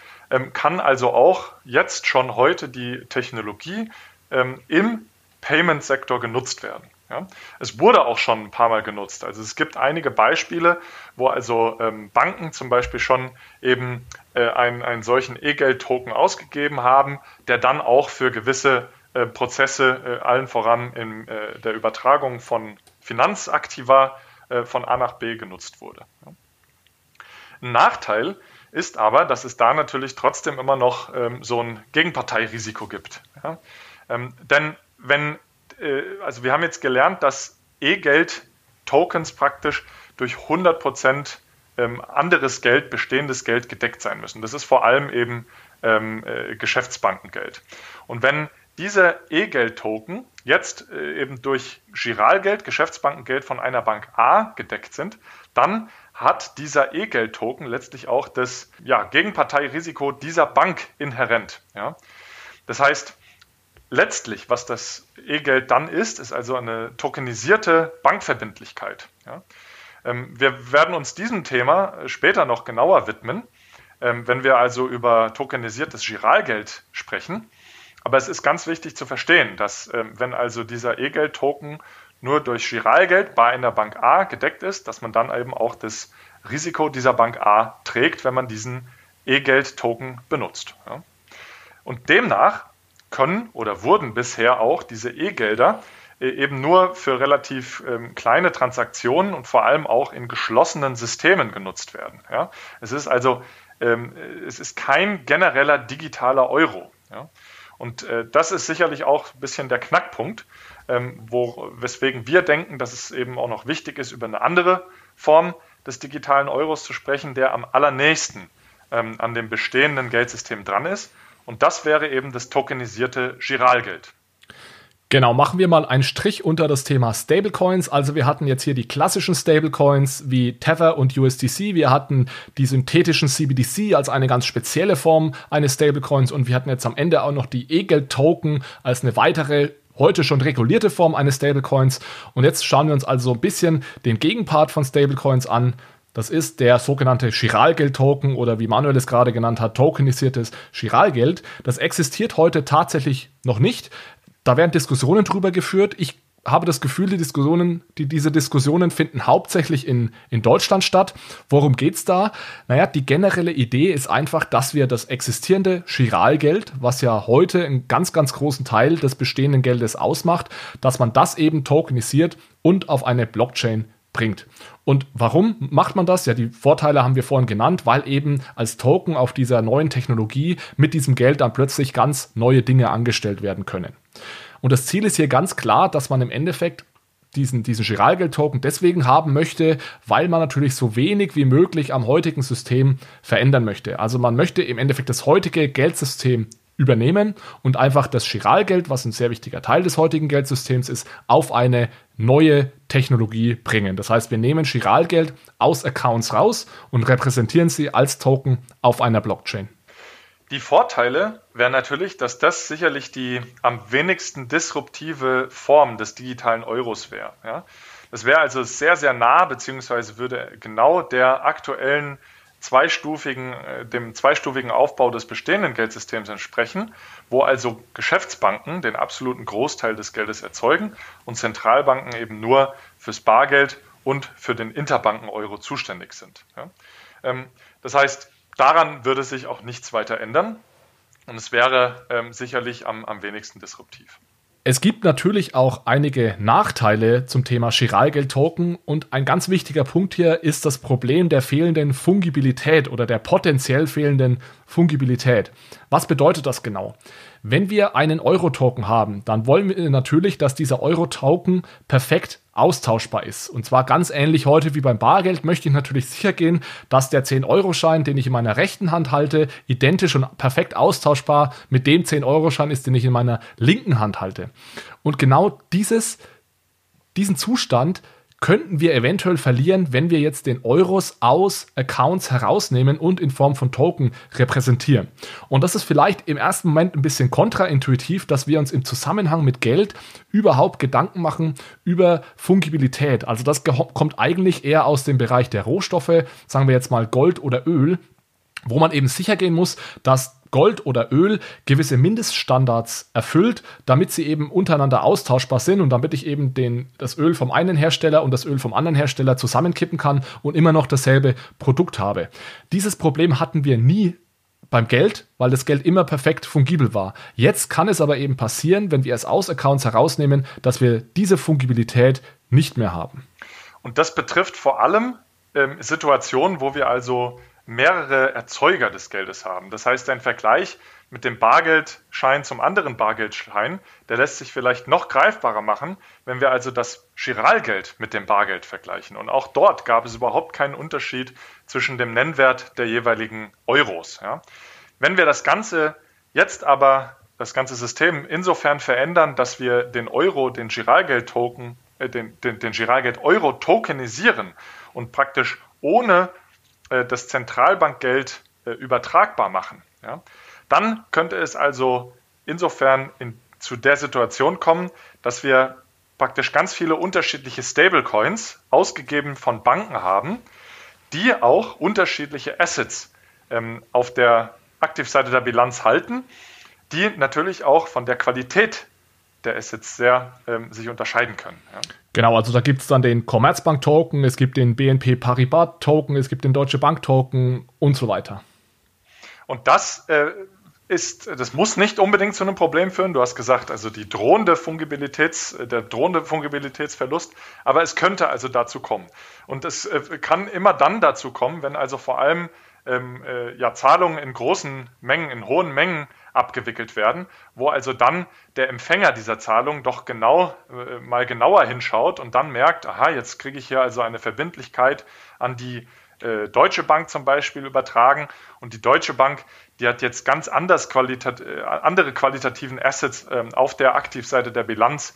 kann also auch jetzt schon heute die Technologie im Payment-Sektor genutzt werden. Ja? Es wurde auch schon ein paar Mal genutzt. Also es gibt einige Beispiele, wo also Banken zum Beispiel schon eben einen solchen E-Geld-Token ausgegeben haben, der dann auch für gewisse Prozesse, allen voran in der Übertragung von Finanzaktiva, von A nach B genutzt wurde. Ein Nachteil ist aber, dass es da natürlich trotzdem immer noch so ein Gegenparteirisiko gibt. Ja? Denn wir haben jetzt gelernt, dass E-Geld-Tokens praktisch durch 100% anderes Geld, bestehendes Geld gedeckt sein müssen. Das ist vor allem eben Geschäftsbankengeld. Und wenn dieser E-Geld-Token jetzt eben durch Giralgeld, Geschäftsbankengeld von einer Bank A gedeckt sind, dann hat dieser E-Geld-Token letztlich auch das Gegenparteirisiko dieser Bank inhärent. Ja? Das heißt, letztlich, was das E-Geld dann ist also eine tokenisierte Bankverbindlichkeit. Ja? Wir werden uns diesem Thema später noch genauer widmen, wenn wir also über tokenisiertes Giralgeld sprechen. Aber es ist ganz wichtig zu verstehen, dass wenn also dieser E-Geld-Token nur durch Giralgeld bei einer Bank A gedeckt ist, dass man dann eben auch das Risiko dieser Bank A trägt, wenn man diesen E-Geld-Token benutzt. Ja? Und demnach können oder wurden bisher auch diese E-Gelder eben nur für relativ kleine Transaktionen und vor allem auch in geschlossenen Systemen genutzt werden. Ja? Es ist kein genereller digitaler Euro. Ja? Und das ist sicherlich auch ein bisschen der Knackpunkt, weswegen wir denken, dass es eben auch noch wichtig ist, über eine andere Form des digitalen Euros zu sprechen, der am allernächsten an dem bestehenden Geldsystem dran ist. Und das wäre eben das tokenisierte Giralgeld. Genau, machen wir mal einen Strich unter das Thema Stablecoins. Also wir hatten jetzt hier die klassischen Stablecoins wie Tether und USDC. Wir hatten die synthetischen CBDC als eine ganz spezielle Form eines Stablecoins. Und wir hatten jetzt am Ende auch noch die E-Geld-Token als eine weitere, heute schon regulierte Form eines Stablecoins. Und jetzt schauen wir uns also ein bisschen den Gegenpart von Stablecoins an. Das ist der sogenannte Giralgeld-Token oder wie Manuel es gerade genannt hat, tokenisiertes Giralgeld. Das existiert heute tatsächlich noch nicht. Da werden Diskussionen drüber geführt. Ich habe das Gefühl, diese Diskussionen finden hauptsächlich in Deutschland statt. Worum geht es da? Naja, die generelle Idee ist einfach, dass wir das existierende Giralgeld, was ja heute einen ganz, ganz großen Teil des bestehenden Geldes ausmacht, dass man das eben tokenisiert und auf eine Blockchain bringt. Und warum macht man das? Ja, die Vorteile haben wir vorhin genannt, weil eben als Token auf dieser neuen Technologie mit diesem Geld dann plötzlich ganz neue Dinge angestellt werden können. Und das Ziel ist hier ganz klar, dass man im Endeffekt diesen Giralgeld-Token deswegen haben möchte, weil man natürlich so wenig wie möglich am heutigen System verändern möchte. Also man möchte im Endeffekt das heutige Geldsystem übernehmen und einfach das Giralgeld, was ein sehr wichtiger Teil des heutigen Geldsystems ist, auf eine neue Technologie bringen. Das heißt, wir nehmen Giralgeld aus Accounts raus und repräsentieren sie als Token auf einer Blockchain. Die Vorteile wären natürlich, dass das sicherlich die am wenigsten disruptive Form des digitalen Euros wäre. Ja? Das wäre also sehr, sehr nah, beziehungsweise würde genau der aktuellen dem zweistufigen Aufbau des bestehenden Geldsystems entsprechen, wo also Geschäftsbanken den absoluten Großteil des Geldes erzeugen und Zentralbanken eben nur fürs Bargeld und für den Interbanken-Euro zuständig sind. Ja? Das heißt, daran würde sich auch nichts weiter ändern und es wäre sicherlich am wenigsten disruptiv. Es gibt natürlich auch einige Nachteile zum Thema Giralgeld-Token und ein ganz wichtiger Punkt hier ist das Problem der fehlenden Fungibilität oder der potenziell fehlenden Fungibilität. Was bedeutet das genau? Wenn wir einen Euro-Token haben, dann wollen wir natürlich, dass dieser Euro-Token perfekt austauschbar ist. Und zwar ganz ähnlich heute wie beim Bargeld möchte ich natürlich sicher gehen, dass der 10-Euro-Schein, den ich in meiner rechten Hand halte, identisch und perfekt austauschbar mit dem 10-Euro-Schein ist, den ich in meiner linken Hand halte. Und genau diesen Zustand könnten wir eventuell verlieren, wenn wir jetzt den Euros aus Accounts herausnehmen und in Form von Token repräsentieren. Und das ist vielleicht im ersten Moment ein bisschen kontraintuitiv, dass wir uns im Zusammenhang mit Geld überhaupt Gedanken machen über Fungibilität. Also das kommt eigentlich eher aus dem Bereich der Rohstoffe, sagen wir jetzt mal Gold oder Öl, wo man eben sicher gehen muss, dass Gold oder Öl gewisse Mindeststandards erfüllt, damit sie eben untereinander austauschbar sind und damit ich eben das Öl vom einen Hersteller und das Öl vom anderen Hersteller zusammenkippen kann und immer noch dasselbe Produkt habe. Dieses Problem hatten wir nie beim Geld, weil das Geld immer perfekt fungibel war. Jetzt kann es aber eben passieren, wenn wir es aus Accounts herausnehmen, dass wir diese Fungibilität nicht mehr haben. Und das betrifft vor allem Situationen, wo wir also mehrere Erzeuger des Geldes haben. Das heißt, ein Vergleich mit dem Bargeldschein zum anderen Bargeldschein, der lässt sich vielleicht noch greifbarer machen, wenn wir also das Giralgeld mit dem Bargeld vergleichen. Und auch dort gab es überhaupt keinen Unterschied zwischen dem Nennwert der jeweiligen Euros. Ja. Wenn wir das ganze System insofern verändern, dass wir den Euro, den Giralgeld-Token, den Giralgeld-Euro tokenisieren und praktisch ohne das Zentralbankgeld übertragbar machen, ja? Dann könnte es also insofern zu der Situation kommen, dass wir praktisch ganz viele unterschiedliche Stablecoins, ausgegeben von Banken haben, die auch unterschiedliche Assets auf der Aktivseite der Bilanz halten, die natürlich auch von der Qualität der Assets sehr sich unterscheiden können. Ja. Genau, also da gibt es dann den Commerzbank-Token, es gibt den BNP Paribas-Token, es gibt den Deutsche Bank-Token und so weiter. Und das muss nicht unbedingt zu einem Problem führen. Du hast gesagt, also der drohende Fungibilitätsverlust, aber es könnte also dazu kommen. Und es kann immer dann dazu kommen, wenn also vor allem Zahlungen in großen Mengen, in hohen Mengen abgewickelt werden, wo also dann der Empfänger dieser Zahlung doch mal genauer hinschaut und dann merkt, aha, jetzt kriege ich hier also eine Verbindlichkeit an die Deutsche Bank zum Beispiel übertragen und die Deutsche Bank, die hat jetzt ganz andere qualitativen Assets auf der Aktivseite der Bilanz.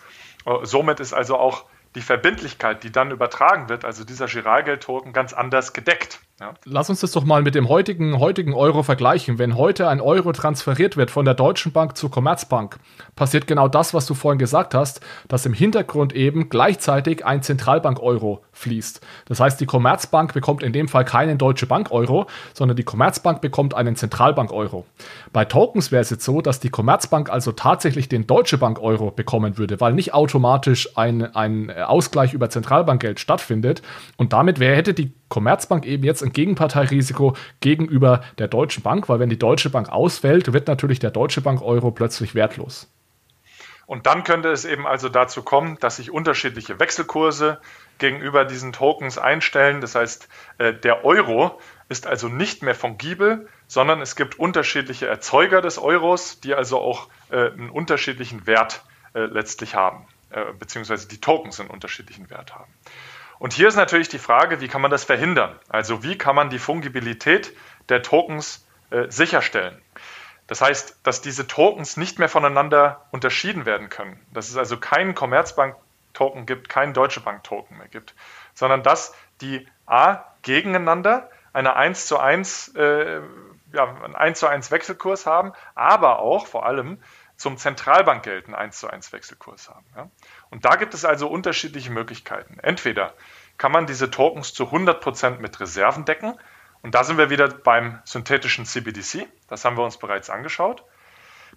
Somit ist also auch die Verbindlichkeit, die dann übertragen wird, also dieser Giralgeld-Token, ganz anders gedeckt. Ja. Lass uns das doch mal mit dem heutigen Euro vergleichen. Wenn heute ein Euro transferiert wird von der Deutschen Bank zur Commerzbank, passiert genau das, was du vorhin gesagt hast, dass im Hintergrund eben gleichzeitig ein Zentralbank-Euro fließt. Das heißt, die Commerzbank bekommt in dem Fall keinen Deutsche Bank-Euro, sondern die Commerzbank bekommt einen Zentralbank-Euro. Bei Tokens wäre es jetzt so, dass die Commerzbank also tatsächlich den Deutsche Bank-Euro bekommen würde, weil nicht automatisch ein Ausgleich über Zentralbankgeld stattfindet. Und damit hätte die Commerzbank eben jetzt ein Gegenparteirisiko gegenüber der Deutschen Bank, weil wenn die Deutsche Bank ausfällt, wird natürlich der Deutsche Bank Euro plötzlich wertlos. Und dann könnte es eben also dazu kommen, dass sich unterschiedliche Wechselkurse gegenüber diesen Tokens einstellen. Das heißt, der Euro ist also nicht mehr fungibel, sondern es gibt unterschiedliche Erzeuger des Euros, die also auch einen unterschiedlichen Wert letztlich haben, beziehungsweise die Tokens einen unterschiedlichen Wert haben. Und hier ist natürlich die Frage, wie kann man das verhindern? Also wie kann man die Fungibilität der Tokens sicherstellen? Das heißt, dass diese Tokens nicht mehr voneinander unterschieden werden können. Dass es also keinen Commerzbank-Token gibt, keinen Deutsche Bank-Token mehr gibt, sondern dass die gegeneinander eine 1 zu 1 Wechselkurs haben, aber auch vor allem zum Zentralbankgeld einen 1:1 Wechselkurs haben. Ja? Und da gibt es also unterschiedliche Möglichkeiten. Entweder kann man diese Tokens zu 100% mit Reserven decken. Und da sind wir wieder beim synthetischen CBDC. Das haben wir uns bereits angeschaut.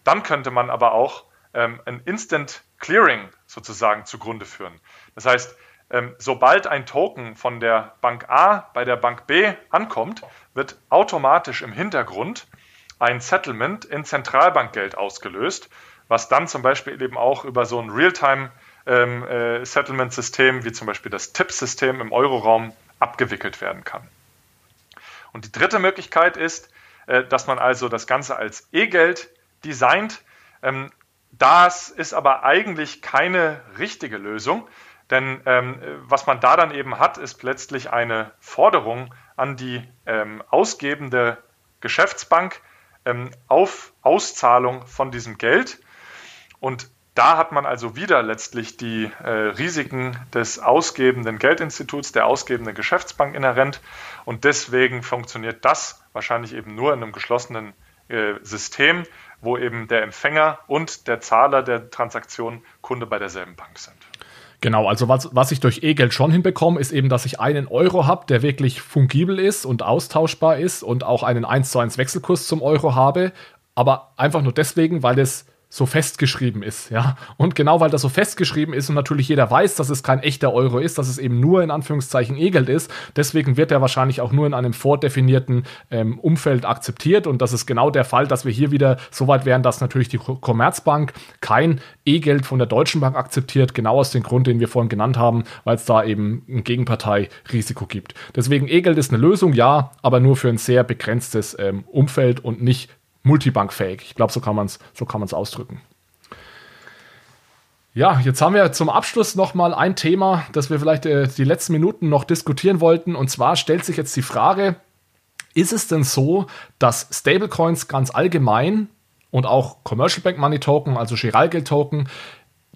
Dann könnte man aber auch ein Instant Clearing sozusagen zugrunde führen. Das heißt, sobald ein Token von der Bank A bei der Bank B ankommt, wird automatisch im Hintergrund ein Settlement in Zentralbankgeld ausgelöst, was dann zum Beispiel eben auch über so ein Real-Time-Settlement-System wie zum Beispiel das TIPS-System im Euroraum abgewickelt werden kann. Und die dritte Möglichkeit ist, dass man also das Ganze als E-Geld designt. Das ist aber eigentlich keine richtige Lösung, denn was man da dann eben hat, ist letztlich eine Forderung an die ausgebende Geschäftsbank auf Auszahlung von diesem Geld. Und da hat man also wieder letztlich die Risiken des ausgebenden Geldinstituts, der ausgebenden Geschäftsbank inhärent. Und deswegen funktioniert das wahrscheinlich eben nur in einem geschlossenen System, wo eben der Empfänger und der Zahler der Transaktion Kunde bei derselben Bank sind. Genau, also was ich durch E-Geld schon hinbekomme, ist eben, dass ich einen Euro habe, der wirklich fungibel ist und austauschbar ist und auch einen 1:1 Wechselkurs zum Euro habe, aber einfach nur deswegen, weil es so festgeschrieben ist, ja. Und genau weil das so festgeschrieben ist und natürlich jeder weiß, dass es kein echter Euro ist, dass es eben nur in Anführungszeichen E-Geld ist, deswegen wird er wahrscheinlich auch nur in einem vordefinierten Umfeld akzeptiert. Und das ist genau der Fall, dass wir hier wieder so weit wären, dass natürlich die Commerzbank kein E-Geld von der Deutschen Bank akzeptiert, genau aus dem Grund, den wir vorhin genannt haben, weil es da eben ein Gegenparteirisiko gibt. Deswegen E-Geld ist eine Lösung, ja, aber nur für ein sehr begrenztes Umfeld und nicht multibankfähig. Ich glaube, so kann man es ausdrücken. Ja, jetzt haben wir zum Abschluss nochmal ein Thema, das wir vielleicht die letzten Minuten noch diskutieren wollten. Und zwar stellt sich jetzt die Frage, ist es denn so, dass Stablecoins ganz allgemein und auch Commercial Bank Money Token, also Giralgeld Token,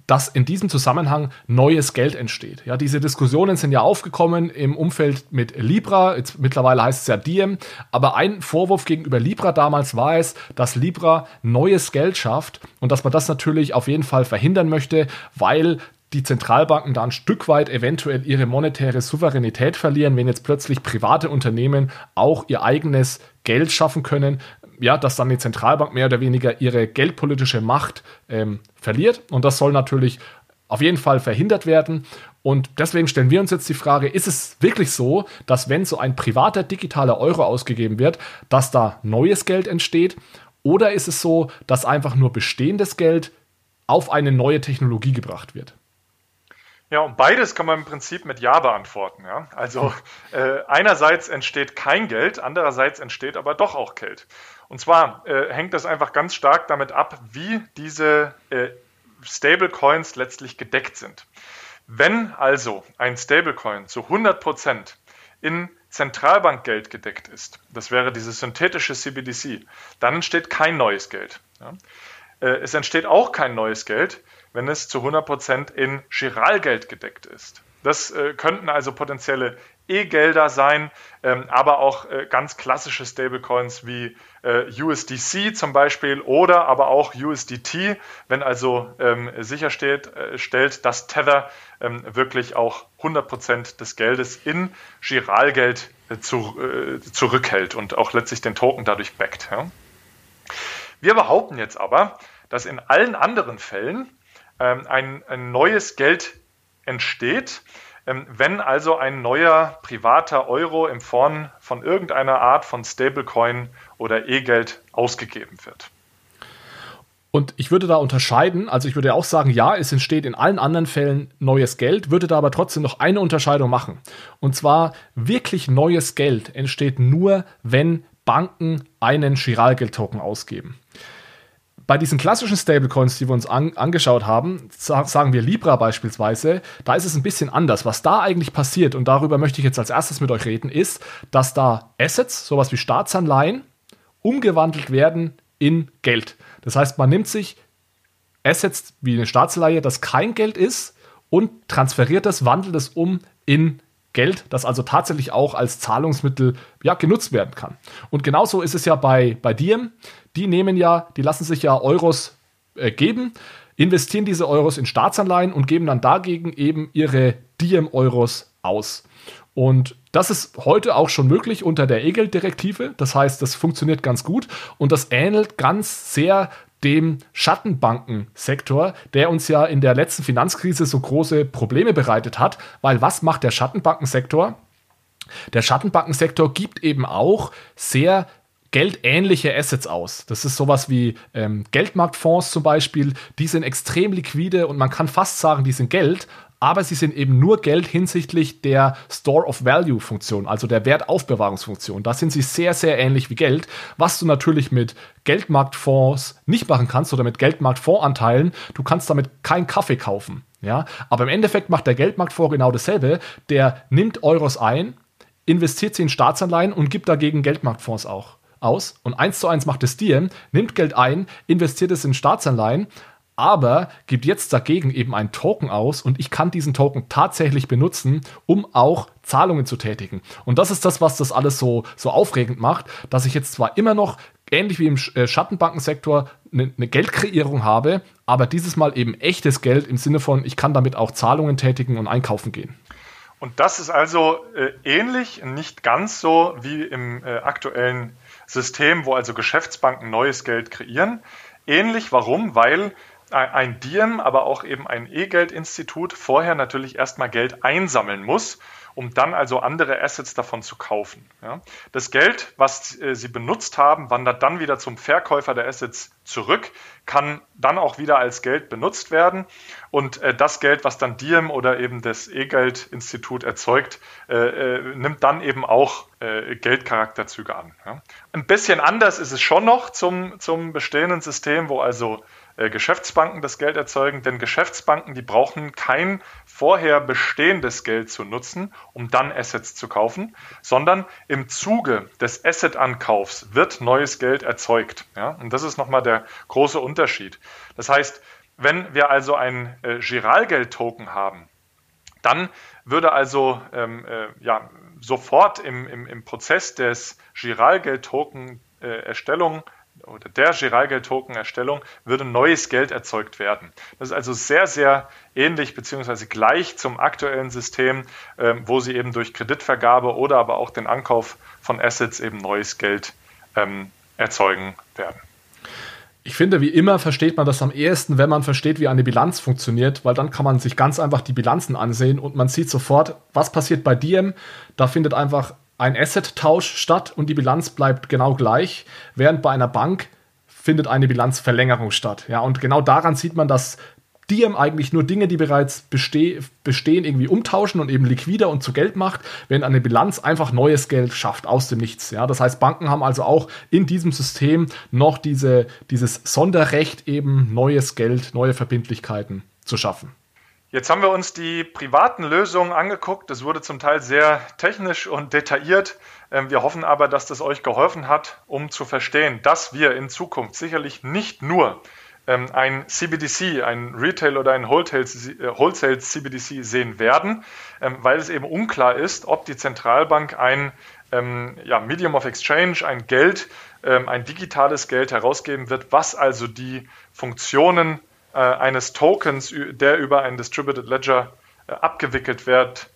dass in diesem Zusammenhang neues Geld entsteht. Ja, diese Diskussionen sind ja aufgekommen im Umfeld mit Libra, jetzt mittlerweile heißt es ja Diem, aber ein Vorwurf gegenüber Libra damals war es, dass Libra neues Geld schafft und dass man das natürlich auf jeden Fall verhindern möchte, weil die Zentralbanken da ein Stück weit eventuell ihre monetäre Souveränität verlieren, wenn jetzt plötzlich private Unternehmen auch ihr eigenes Geld schaffen können, ja, dass dann die Zentralbank mehr oder weniger ihre geldpolitische Macht verliert. Und das soll natürlich auf jeden Fall verhindert werden. Und deswegen stellen wir uns jetzt die Frage, ist es wirklich so, dass wenn so ein privater digitaler Euro ausgegeben wird, dass da neues Geld entsteht? Oder ist es so, dass einfach nur bestehendes Geld auf eine neue Technologie gebracht wird? Ja, und beides kann man im Prinzip mit Ja beantworten. Ja? Also einerseits entsteht kein Geld, andererseits entsteht aber doch auch Geld. Und zwar hängt das einfach ganz stark damit ab, wie diese Stablecoins letztlich gedeckt sind. Wenn also ein Stablecoin zu 100% in Zentralbankgeld gedeckt ist, das wäre dieses synthetische CBDC, dann entsteht kein neues Geld. Ja? Es entsteht auch kein neues Geld, wenn es zu 100% in Giralgeld gedeckt ist. Das könnten also potenzielle E-Gelder sein, aber auch ganz klassische Stablecoins wie USDC zum Beispiel oder aber auch USDT, wenn also sicherstellt, dass Tether wirklich auch 100% des Geldes in Giralgeld zurückhält und auch letztlich den Token dadurch backt. Ja. Wir behaupten jetzt aber, dass in allen anderen Fällen ein neues Geld entsteht, wenn also ein neuer privater Euro in Form von irgendeiner Art von Stablecoin oder E-Geld ausgegeben wird. Und ich würde da unterscheiden, also ich würde ja auch sagen, ja, es entsteht in allen anderen Fällen neues Geld, würde da aber trotzdem noch eine Unterscheidung machen. Und zwar, wirklich neues Geld entsteht nur, wenn Banken einen Chiralgeld-Token ausgeben. Bei diesen klassischen Stablecoins, die wir uns angeschaut haben, sagen wir Libra beispielsweise, da ist es ein bisschen anders. Was da eigentlich passiert, und darüber möchte ich jetzt als erstes mit euch reden, ist, dass da Assets, sowas wie Staatsanleihen, umgewandelt werden in Geld. Das heißt, man nimmt sich Assets wie eine Staatsanleihe, das kein Geld ist, und transferiert das, wandelt es um in Geld, das also tatsächlich auch als Zahlungsmittel ja, genutzt werden kann. Und genauso ist es ja bei Diem. Die nehmen ja, die lassen sich ja Euros geben, investieren diese Euros in Staatsanleihen und geben dann dagegen eben ihre Diem-Euros aus. Und das ist heute auch schon möglich unter der E-Geld-Direktive. Das heißt, das funktioniert ganz gut und das ähnelt ganz sehr dem Schattenbankensektor, der uns ja in der letzten Finanzkrise so große Probleme bereitet hat. Weil was macht der Schattenbankensektor? Der Schattenbankensektor gibt eben auch sehr geldähnliche Assets aus. Das ist sowas wie Geldmarktfonds zum Beispiel. Die sind extrem liquide und man kann fast sagen, die sind Geld, aber sie sind eben nur Geld hinsichtlich der Store-of-Value-Funktion, also der Wertaufbewahrungsfunktion. Da sind sie sehr, sehr ähnlich wie Geld, was du natürlich mit Geldmarktfonds nicht machen kannst oder mit Geldmarktfondsanteilen. Du kannst damit keinen Kaffee kaufen. Ja? Aber im Endeffekt macht der Geldmarktfonds genau dasselbe. Der nimmt Euros ein, investiert sie in Staatsanleihen und gibt dagegen Geldmarktfonds auch aus. Und 1:1 macht es Diem, nimmt Geld ein, investiert es in Staatsanleihen, aber gibt jetzt dagegen eben einen Token aus und ich kann diesen Token tatsächlich benutzen, um auch Zahlungen zu tätigen. Und das ist das, was das alles so aufregend macht, dass ich jetzt zwar immer noch, ähnlich wie im Schattenbankensektor, eine Geldkreierung habe, aber dieses Mal eben echtes Geld im Sinne von, ich kann damit auch Zahlungen tätigen und einkaufen gehen. Und das ist also ähnlich, nicht ganz so wie im aktuellen System, wo also Geschäftsbanken neues Geld kreieren. Ähnlich, warum? Weil ein Diem, aber auch eben ein E-Geld-Institut vorher natürlich erstmal Geld einsammeln muss, um dann also andere Assets davon zu kaufen. Ja? Das Geld, was sie benutzt haben, wandert dann wieder zum Verkäufer der Assets zurück, kann dann auch wieder als Geld benutzt werden und das Geld, was dann Diem oder eben das E-Geld-Institut erzeugt, nimmt dann eben auch Geldcharakterzüge an. Ja? Ein bisschen anders ist es schon noch zum bestehenden System, wo also Geschäftsbanken das Geld erzeugen, denn Geschäftsbanken, die brauchen kein vorher bestehendes Geld zu nutzen, um dann Assets zu kaufen, sondern im Zuge des Asset-Ankaufs wird neues Geld erzeugt. Ja? Und das ist nochmal der große Unterschied. Das heißt, wenn wir also einen Giralgeld-Token haben, dann würde also sofort im Prozess des Giralgeld-Token-Erstellung oder der Giralgeld-Token-Erstellung würde neues Geld erzeugt werden. Das ist also sehr, sehr ähnlich bzw. gleich zum aktuellen System, wo sie eben durch Kreditvergabe oder aber auch den Ankauf von Assets eben neues Geld erzeugen werden. Ich finde, wie immer versteht man das am ehesten, wenn man versteht, wie eine Bilanz funktioniert, weil dann kann man sich ganz einfach die Bilanzen ansehen und man sieht sofort, was passiert bei Diem. Da findet einfach ein Asset-Tausch statt und die Bilanz bleibt genau gleich, während bei einer Bank findet eine Bilanzverlängerung statt. Ja, und genau daran sieht man, dass Diem eigentlich nur Dinge, die bereits bestehen, irgendwie umtauschen und eben liquider und zu Geld macht, während eine Bilanz einfach neues Geld schafft aus dem Nichts. Ja, das heißt, Banken haben also auch in diesem System noch dieses Sonderrecht, eben neues Geld, neue Verbindlichkeiten zu schaffen. Jetzt haben wir uns die privaten Lösungen angeguckt. Das wurde zum Teil sehr technisch und detailliert. Wir hoffen aber, dass das euch geholfen hat, um zu verstehen, dass wir in Zukunft sicherlich nicht nur ein CBDC, ein Retail oder ein Wholesale CBDC sehen werden, weil es eben unklar ist, ob die Zentralbank ein Medium of Exchange, ein Geld, ein digitales Geld herausgeben wird, was also die Funktionen eines Tokens, der über ein Distributed Ledger abgewickelt wird,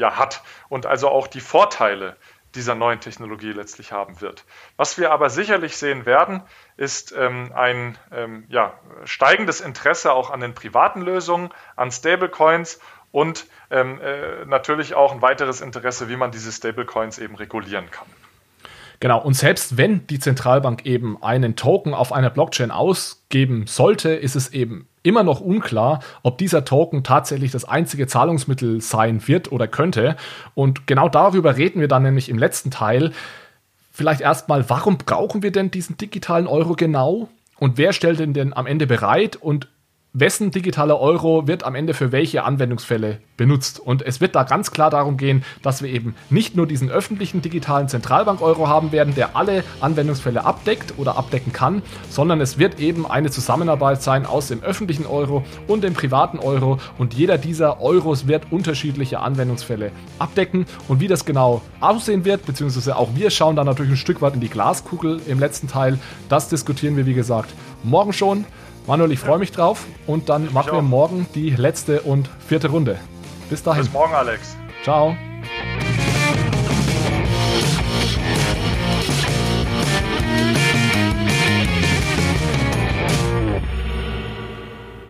hat und also auch die Vorteile dieser neuen Technologie letztlich haben wird. Was wir aber sicherlich sehen werden, ist ein steigendes Interesse auch an den privaten Lösungen, an Stablecoins und natürlich auch ein weiteres Interesse, wie man diese Stablecoins eben regulieren kann. Genau, und selbst wenn die Zentralbank eben einen Token auf einer Blockchain ausgeben sollte, ist es eben immer noch unklar, ob dieser Token tatsächlich das einzige Zahlungsmittel sein wird oder könnte. Und genau darüber reden wir dann nämlich im letzten Teil. Vielleicht erstmal, warum brauchen wir denn diesen digitalen Euro genau? Und wer stellt ihn denn am Ende bereit? Und wessen digitaler Euro wird am Ende für welche Anwendungsfälle benutzt? Und es wird da ganz klar darum gehen, dass wir eben nicht nur diesen öffentlichen digitalen Zentralbank-Euro haben werden, der alle Anwendungsfälle abdeckt oder abdecken kann, sondern es wird eben eine Zusammenarbeit sein aus dem öffentlichen Euro und dem privaten Euro. Und jeder dieser Euros wird unterschiedliche Anwendungsfälle abdecken. Und wie das genau aussehen wird, beziehungsweise auch wir schauen da natürlich ein Stück weit in die Glaskugel im letzten Teil, das diskutieren wir, wie gesagt, morgen schon. Manuel, ich freue mich drauf und dann machen wir morgen die letzte und vierte Runde. Bis dahin. Bis morgen, Alex. Ciao.